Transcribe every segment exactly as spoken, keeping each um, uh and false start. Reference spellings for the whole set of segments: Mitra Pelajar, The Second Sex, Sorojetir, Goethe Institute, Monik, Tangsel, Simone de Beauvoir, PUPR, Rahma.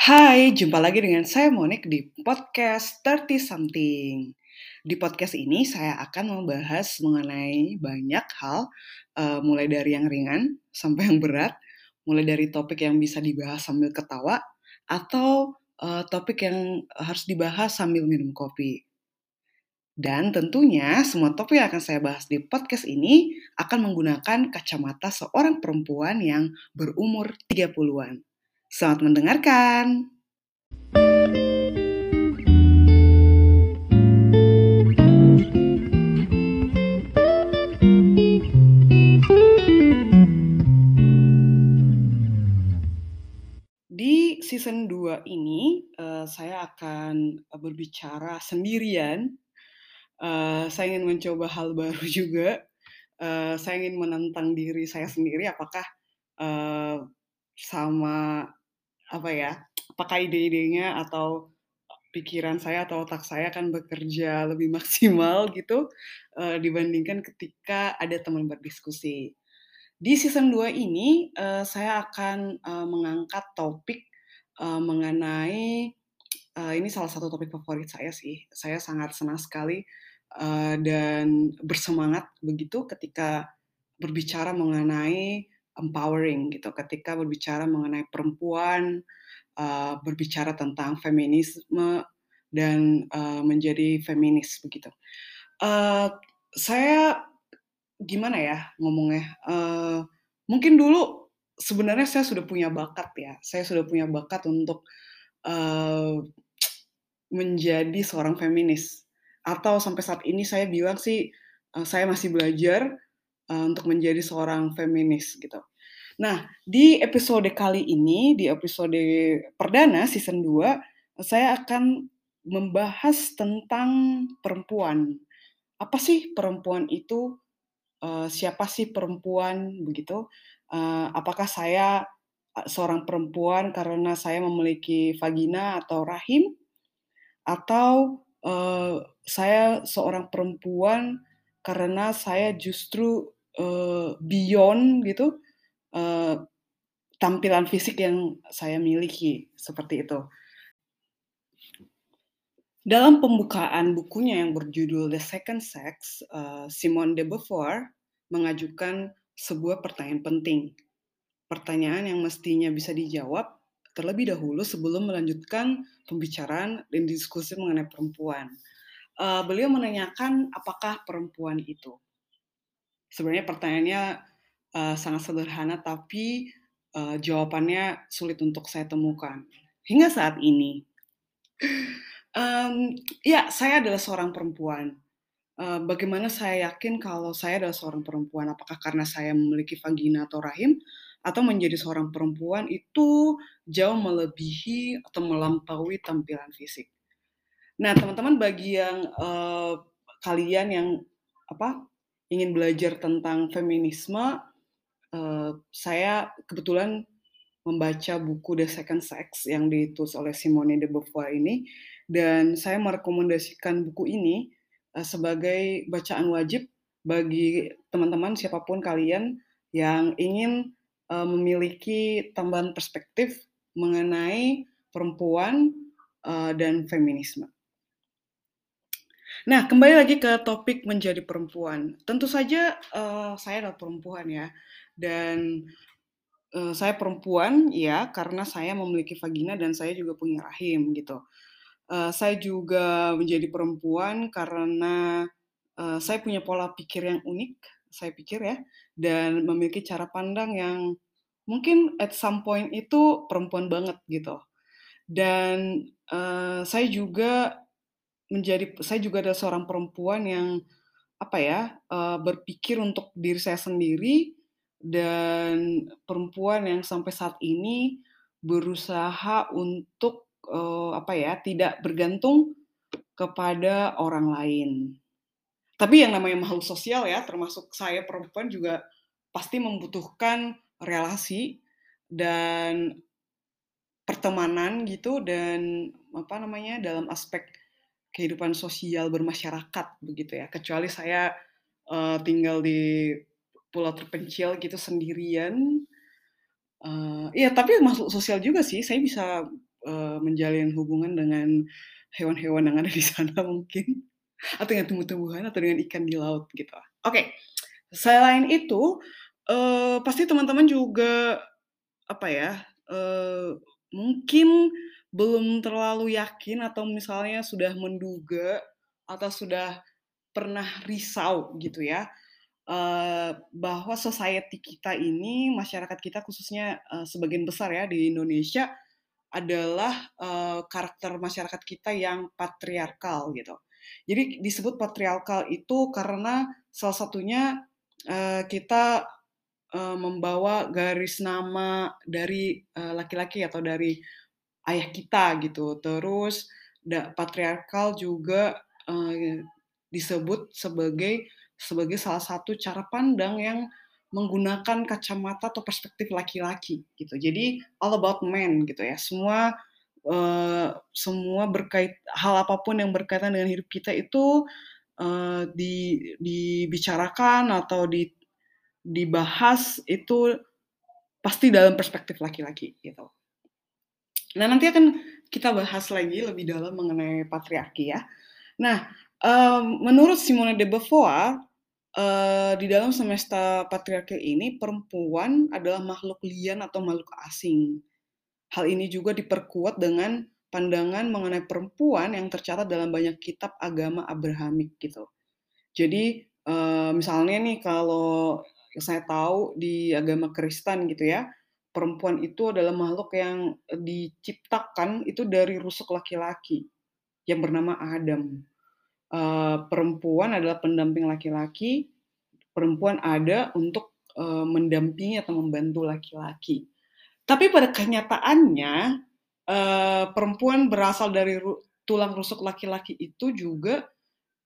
Hai, jumpa lagi dengan saya Monik di podcast tiga puluh something. Di podcast ini saya akan membahas mengenai banyak hal, uh, mulai dari yang ringan sampai yang berat, mulai dari topik yang bisa dibahas sambil ketawa, atau uh, topik yang harus dibahas sambil minum kopi. Dan tentunya semua topik yang akan saya bahas di podcast ini akan menggunakan kacamata seorang perempuan yang berumur tiga puluhan. Selamat mendengarkan. Di season dua ini, uh, saya akan berbicara sendirian. Uh, saya ingin mencoba hal baru juga. Uh, saya ingin menentang diri saya sendiri. Apakah uh, sama... apa ya, apakah ide-idenya atau pikiran saya atau otak saya akan bekerja lebih maksimal gitu uh, dibandingkan ketika ada teman berdiskusi. Di season dua ini uh, saya akan uh, mengangkat topik uh, mengenai, uh, ini salah satu topik favorit saya sih, saya sangat senang sekali uh, dan bersemangat begitu ketika berbicara mengenai empowering gitu, ketika berbicara mengenai perempuan, uh, berbicara tentang feminisme dan uh, menjadi feminis begitu. Uh, saya gimana ya ngomongnya? Uh, mungkin dulu sebenarnya saya sudah punya bakat ya, saya sudah punya bakat untuk uh, menjadi seorang feminis. Atau sampai saat ini saya bilang sih uh, saya masih belajar uh, untuk menjadi seorang feminis gitu. Nah, di episode kali ini, di episode perdana season dua, saya akan membahas tentang perempuan. Apa sih perempuan itu? Uh, siapa sih perempuan? Begitu. Uh, apakah saya seorang perempuan karena saya memiliki vagina atau rahim? Atau uh, saya seorang perempuan karena saya justru uh, beyond gitu? Uh, tampilan fisik yang saya miliki, seperti itu. Dalam pembukaan bukunya yang berjudul The Second Sex, uh, Simone de Beauvoir mengajukan sebuah pertanyaan penting. Pertanyaan yang mestinya bisa dijawab terlebih dahulu sebelum melanjutkan pembicaraan dan diskusi mengenai perempuan. Uh, beliau menanyakan apakah perempuan itu. Sebenarnya pertanyaannya Uh, sangat sederhana, tapi uh, jawabannya sulit untuk saya temukan hingga saat ini. Um, ya, saya adalah seorang perempuan. Uh, bagaimana saya yakin kalau saya adalah seorang perempuan? Apakah karena saya memiliki vagina atau rahim? Atau menjadi seorang perempuan itu jauh melebihi atau melampaui tampilan fisik? Nah, teman-teman, bagi yang uh, kalian yang apa ingin belajar tentang feminisme, Uh, saya kebetulan membaca buku The Second Sex yang ditulis oleh Simone de Beauvoir ini, dan saya merekomendasikan buku ini uh, sebagai bacaan wajib bagi teman-teman siapapun kalian yang ingin uh, memiliki tambahan perspektif mengenai perempuan uh, dan feminisme. Nah, kembali lagi ke topik menjadi perempuan. Tentu saja uh, saya adalah perempuan ya, dan uh, saya perempuan ya karena saya memiliki vagina dan saya juga punya rahim gitu. Uh, saya juga menjadi perempuan karena uh, saya punya pola pikir yang unik, saya pikir ya, dan memiliki cara pandang yang mungkin at some point itu perempuan banget gitu. Dan uh, saya juga menjadi saya juga adalah seorang perempuan yang apa ya uh, berpikir untuk diri saya sendiri, dan perempuan yang sampai saat ini berusaha untuk uh, apa ya tidak bergantung kepada orang lain. Tapi yang namanya makhluk sosial ya, termasuk saya perempuan juga pasti membutuhkan relasi dan pertemanan gitu, dan apa namanya dalam aspek kehidupan sosial bermasyarakat begitu ya. Kecuali saya uh, tinggal di pulau terpencil gitu sendirian. Uh, ya tapi makhluk sosial juga sih. Saya bisa eh, menjalin hubungan dengan hewan-hewan yang ada di sana mungkin, atau dengan tumbuh-tumbuhan, atau dengan ikan di laut gitu. Oke, selain itu eh, pasti teman-teman juga apa ya eh, mungkin belum terlalu yakin, atau misalnya sudah menduga atau sudah pernah risau gitu ya, eh, bahwa society kita ini, masyarakat kita khususnya eh, sebagian besar ya di Indonesia adalah eh, karakter masyarakat kita yang patriarkal gitu. Jadi disebut patriarkal itu karena salah satunya uh, kita uh, membawa garis nama dari uh, laki-laki atau dari ayah kita gitu. Terus da, patriarkal juga uh, disebut sebagai sebagai salah satu cara pandang yang menggunakan kacamata atau perspektif laki-laki gitu. Jadi all about men gitu ya. Semua Uh, semua berkait, hal apapun yang berkaitan dengan hidup kita itu uh, di, dibicarakan atau di, dibahas itu pasti dalam perspektif laki-laki gitu. Nah, nanti akan kita bahas lagi lebih dalam mengenai patriarki ya. Nah, um, menurut Simone de Beauvoir, Uh, di dalam semesta patriarki ini perempuan adalah makhluk lian atau makhluk asing. Hal ini juga diperkuat dengan pandangan mengenai perempuan yang tercatat dalam banyak kitab agama Abrahamik gitu. Jadi misalnya nih, kalau saya tahu di agama Kristen gitu ya, perempuan itu adalah makhluk yang diciptakan itu dari rusuk laki-laki yang bernama Adam. Perempuan adalah pendamping laki-laki, perempuan ada untuk mendampingi atau membantu laki-laki. Tapi pada kenyataannya, perempuan berasal dari tulang rusuk laki-laki itu juga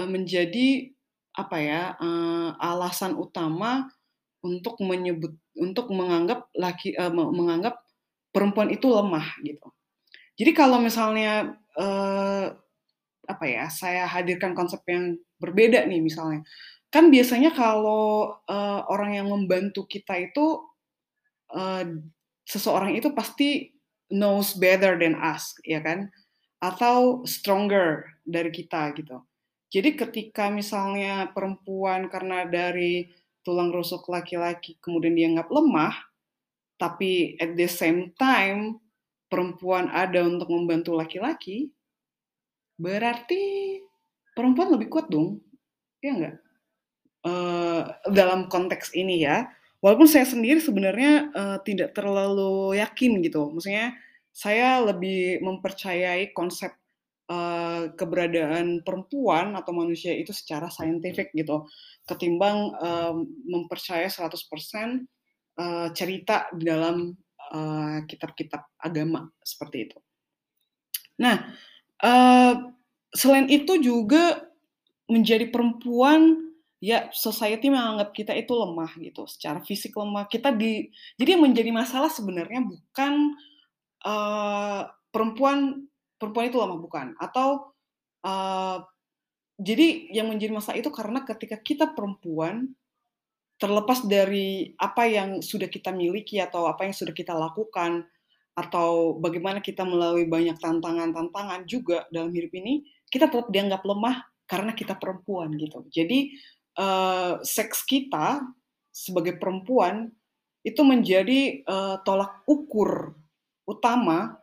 menjadi apa ya alasan utama untuk menyebut untuk menganggap laki menganggap perempuan itu lemah gitu. Jadi kalau misalnya apa ya saya hadirkan konsep yang berbeda nih, misalnya kan biasanya kalau orang yang membantu kita itu seseorang itu pasti knows better than us, ya kan? Atau stronger dari kita gitu. Jadi ketika misalnya perempuan karena dari tulang rusuk laki-laki kemudian dianggap lemah, tapi at the same time perempuan ada untuk membantu laki-laki, berarti perempuan lebih kuat dong, ya nggak? Uh, dalam konteks ini ya. Walaupun saya sendiri sebenarnya uh, tidak terlalu yakin gitu. Maksudnya saya lebih mempercayai konsep uh, keberadaan perempuan atau manusia itu secara saintifik gitu. Ketimbang uh, mempercayai seratus persen uh, cerita di dalam uh, kitab-kitab agama seperti itu. Nah, uh, selain itu juga menjadi perempuan, ya, society menganggap kita itu lemah gitu, secara fisik lemah. Kita di, jadi yang menjadi masalah sebenarnya bukan uh, perempuan perempuan itu lemah, bukan. Atau uh, jadi yang menjadi masalah itu karena ketika kita perempuan, terlepas dari apa yang sudah kita miliki atau apa yang sudah kita lakukan atau bagaimana kita melalui banyak tantangan-tantangan juga dalam hidup ini, kita tetap dianggap lemah karena kita perempuan gitu. Jadi Uh, seks kita sebagai perempuan itu menjadi uh, tolak ukur utama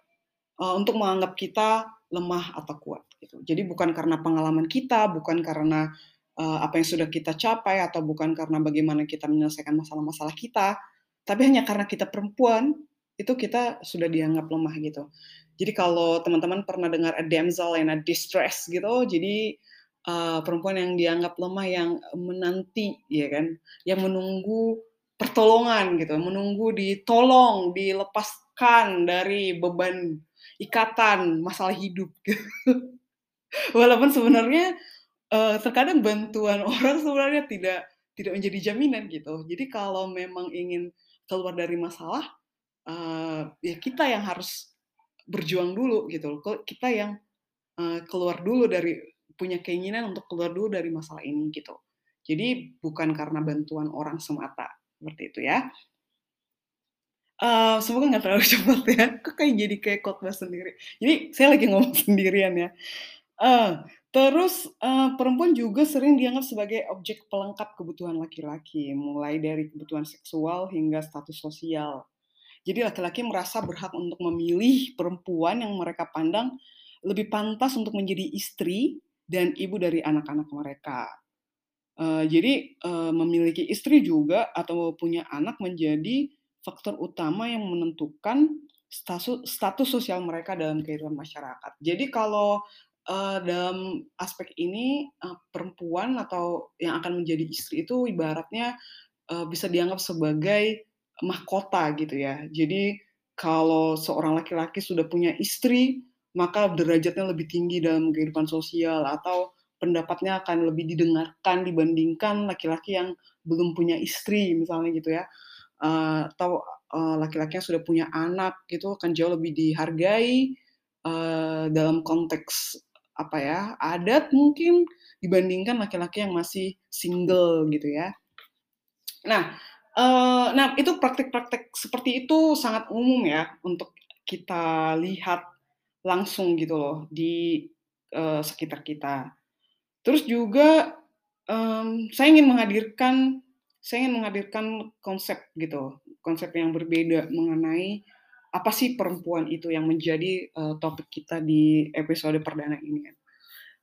uh, untuk menganggap kita lemah atau kuat gitu. Jadi bukan karena pengalaman kita, bukan karena uh, apa yang sudah kita capai, atau bukan karena bagaimana kita menyelesaikan masalah-masalah kita, tapi hanya karena kita perempuan itu kita sudah dianggap lemah gitu. Jadi kalau teman-teman pernah dengar a damsel in a distress gitu, jadi Uh, perempuan yang dianggap lemah, yang menanti, ya kan, yang menunggu pertolongan gitu, menunggu ditolong, dilepaskan dari beban ikatan masalah hidup gitu. Walaupun sebenarnya uh, terkadang bantuan orang sebenarnya tidak tidak menjadi jaminan gitu. Jadi kalau memang ingin keluar dari masalah, uh, ya kita yang harus berjuang dulu gitu. Kita yang uh, keluar dulu dari punya keinginan untuk keluar dulu dari masalah ini gitu. Jadi bukan karena bantuan orang semata, seperti itu ya. Uh, semoga nggak terlalu cepat ya. Kok kayak jadi kayak khotbah sendiri. Jadi saya lagi ngomong sendirian ya. Uh, terus uh, perempuan juga sering dianggap sebagai objek pelengkap kebutuhan laki-laki, mulai dari kebutuhan seksual hingga status sosial. Jadi laki-laki merasa berhak untuk memilih perempuan yang mereka pandang lebih pantas untuk menjadi istri dan ibu dari anak-anak mereka. Uh, jadi uh, memiliki istri juga atau punya anak menjadi faktor utama yang menentukan status, status sosial mereka dalam kehidupan masyarakat. Jadi kalau uh, dalam aspek ini uh, perempuan atau yang akan menjadi istri itu ibaratnya uh, bisa dianggap sebagai mahkota gitu ya. Jadi kalau seorang laki-laki sudah punya istri, maka derajatnya lebih tinggi dalam kehidupan sosial atau pendapatnya akan lebih didengarkan dibandingkan laki-laki yang belum punya istri misalnya gitu ya. Uh, atau uh, laki-laki yang sudah punya anak gitu kan jauh lebih dihargai uh, dalam konteks apa ya adat mungkin dibandingkan laki-laki yang masih single gitu ya. Nah, uh, nah itu praktik-praktik seperti itu sangat umum ya untuk kita lihat langsung gitu loh di uh, sekitar kita. Terus juga um, saya ingin menghadirkan Saya ingin menghadirkan konsep gitu, konsep yang berbeda mengenai apa sih perempuan itu yang menjadi uh, topik kita di episode perdana ini.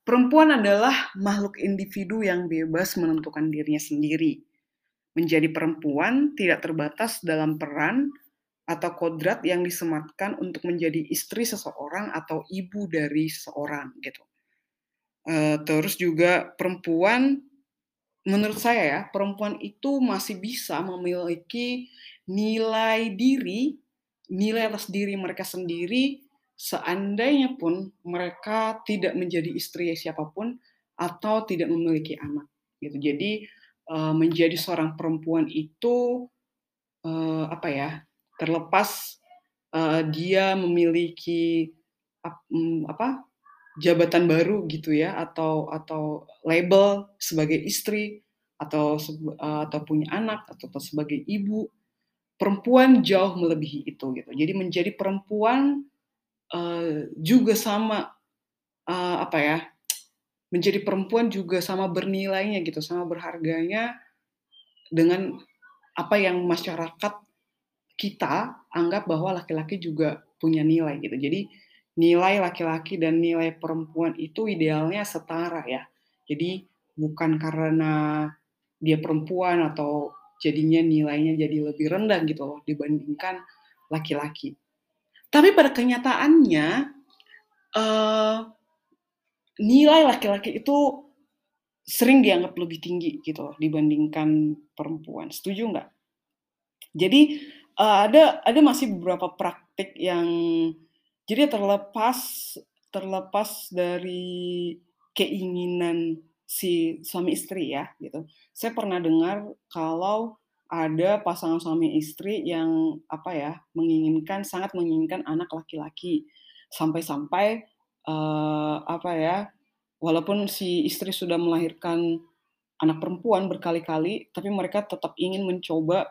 Perempuan adalah makhluk individu yang bebas menentukan dirinya sendiri. Menjadi perempuan tidak terbatas dalam peran atau kodrat yang disematkan untuk menjadi istri seseorang atau ibu dari seseorang gitu. Uh, terus juga perempuan Menurut saya ya, perempuan itu masih bisa memiliki nilai diri, nilai atas diri mereka sendiri, seandainya pun mereka tidak menjadi istri siapapun atau tidak memiliki anak. Gitu. Jadi menjadi seorang perempuan itu apa ya, terlepas dia memiliki apa? jabatan baru gitu ya atau atau label sebagai istri atau atau punya anak atau sebagai ibu, perempuan jauh melebihi itu gitu. Jadi menjadi perempuan uh, juga sama uh, apa ya? menjadi perempuan juga sama bernilainya gitu, sama berharganya dengan apa yang masyarakat kita anggap bahwa laki-laki juga punya nilai gitu. Jadi nilai laki-laki dan nilai perempuan itu idealnya setara ya. Jadi bukan karena dia perempuan atau jadinya nilainya jadi lebih rendah gitu loh dibandingkan laki-laki. Tapi pada kenyataannya eh, nilai laki-laki itu sering dianggap lebih tinggi gitu loh dibandingkan perempuan. Setuju nggak? Jadi eh, ada ada masih beberapa praktik yang Jadi terlepas terlepas dari keinginan si suami istri ya gitu. Saya pernah dengar kalau ada pasangan suami istri yang apa ya menginginkan sangat menginginkan anak laki-laki sampai-sampai uh, apa ya walaupun si istri sudah melahirkan anak perempuan berkali-kali tapi mereka tetap ingin mencoba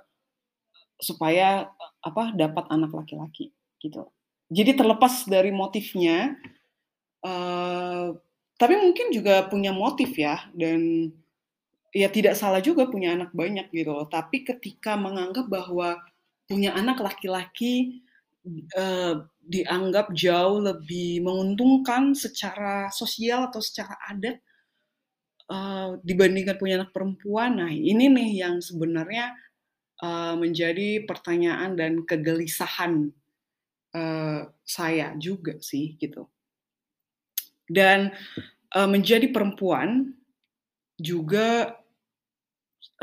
supaya apa dapat anak laki-laki gitu. Jadi terlepas dari motifnya, uh, tapi mungkin juga punya motif ya, dan ya tidak salah juga punya anak banyak gitu loh. Tapi ketika menganggap bahwa punya anak laki-laki uh, dianggap jauh lebih menguntungkan secara sosial atau secara adat uh, dibandingkan punya anak perempuan, nah ini nih yang sebenarnya uh, menjadi pertanyaan dan kegelisahan Uh, saya juga sih gitu. Dan uh, menjadi perempuan juga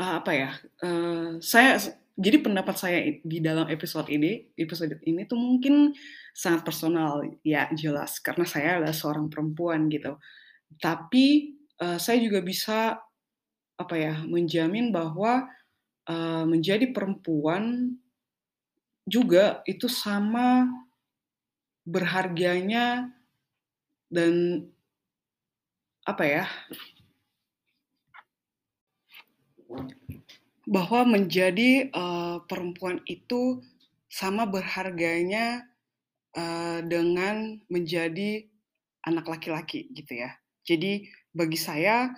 uh, apa ya? Uh, saya jadi pendapat saya di dalam episode ini, episode ini tuh mungkin sangat personal ya jelas karena saya adalah seorang perempuan gitu. Tapi uh, saya juga bisa apa ya? menjamin bahwa uh, menjadi perempuan juga itu sama berharganya dan apa ya bahwa menjadi uh, perempuan itu sama berharganya uh, dengan menjadi anak laki-laki gitu ya. Jadi bagi saya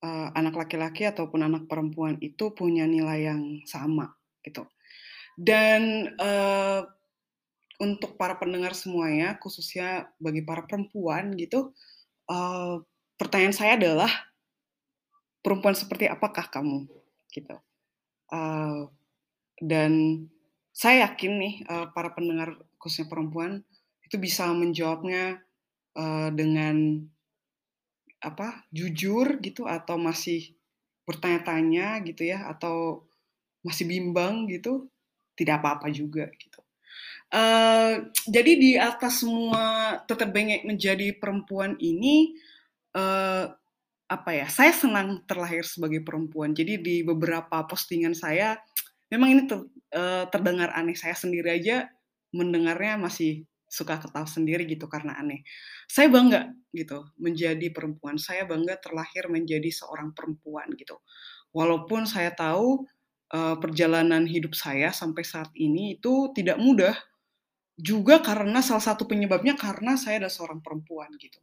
uh, anak laki-laki ataupun anak perempuan itu punya nilai yang sama gitu. Dan uh, untuk para pendengar semuanya, khususnya bagi para perempuan gitu, uh, pertanyaan saya adalah perempuan seperti apakah kamu gitu. Uh, dan saya yakin nih uh, para pendengar khususnya perempuan itu bisa menjawabnya uh, dengan apa jujur gitu, atau masih bertanya-tanya gitu ya, atau masih bimbang gitu, tidak apa-apa juga gitu. Uh, jadi di atas semua tetap bengek menjadi perempuan ini, uh, apa ya, saya senang terlahir sebagai perempuan. Jadi di beberapa postingan saya, memang ini ter, uh, terdengar aneh, saya sendiri aja mendengarnya masih suka ketawa sendiri gitu karena aneh. Saya bangga gitu menjadi perempuan. Saya bangga terlahir menjadi seorang perempuan gitu. Walaupun saya tahu uh, perjalanan hidup saya sampai saat ini itu tidak mudah, juga karena salah satu penyebabnya karena saya adalah seorang perempuan gitu.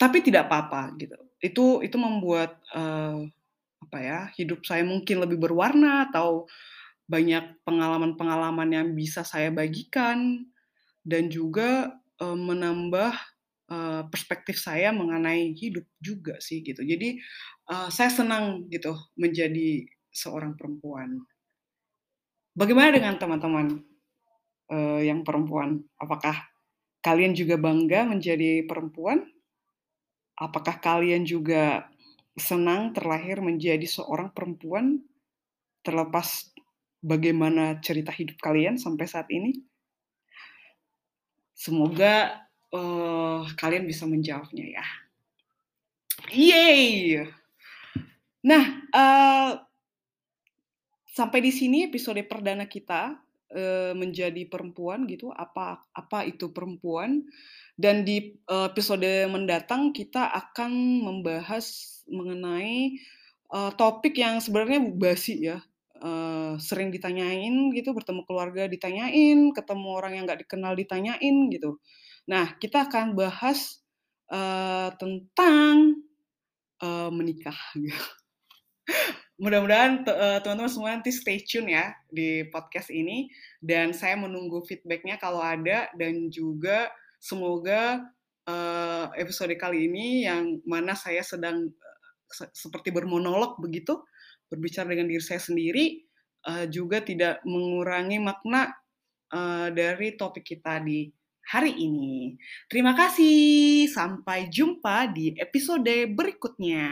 Tapi tidak apa-apa gitu. Itu itu membuat uh, apa ya, hidup saya mungkin lebih berwarna atau banyak pengalaman-pengalaman yang bisa saya bagikan. Dan juga e, menambah e, perspektif saya mengenai hidup juga sih gitu. Jadi e, saya senang gitu menjadi seorang perempuan. Bagaimana dengan teman-teman e, yang perempuan? Apakah kalian juga bangga menjadi perempuan? Apakah kalian juga senang terlahir menjadi seorang perempuan? Terlepas bagaimana cerita hidup kalian sampai saat ini? Semoga uh, kalian bisa menjawabnya ya. Yeay! Nah, uh, sampai di sini episode perdana kita uh, menjadi perempuan gitu. Apa apa itu perempuan? Dan di uh, episode mendatang kita akan membahas mengenai uh, topik yang sebenarnya basi ya. Uh, sering ditanyain gitu, bertemu keluarga ditanyain, ketemu orang yang nggak dikenal ditanyain gitu. Nah, kita akan bahas uh, tentang uh, menikah. Mudah-mudahan t- uh, teman-teman semua nanti stay tune ya di podcast ini, dan saya menunggu feedbacknya kalau ada, dan juga semoga uh, episode kali ini yang mana saya sedang uh, seperti bermonolog begitu, berbicara dengan diri saya sendiri, uh, juga tidak mengurangi makna uh, dari topik kita di hari ini. Terima kasih, sampai jumpa di episode berikutnya.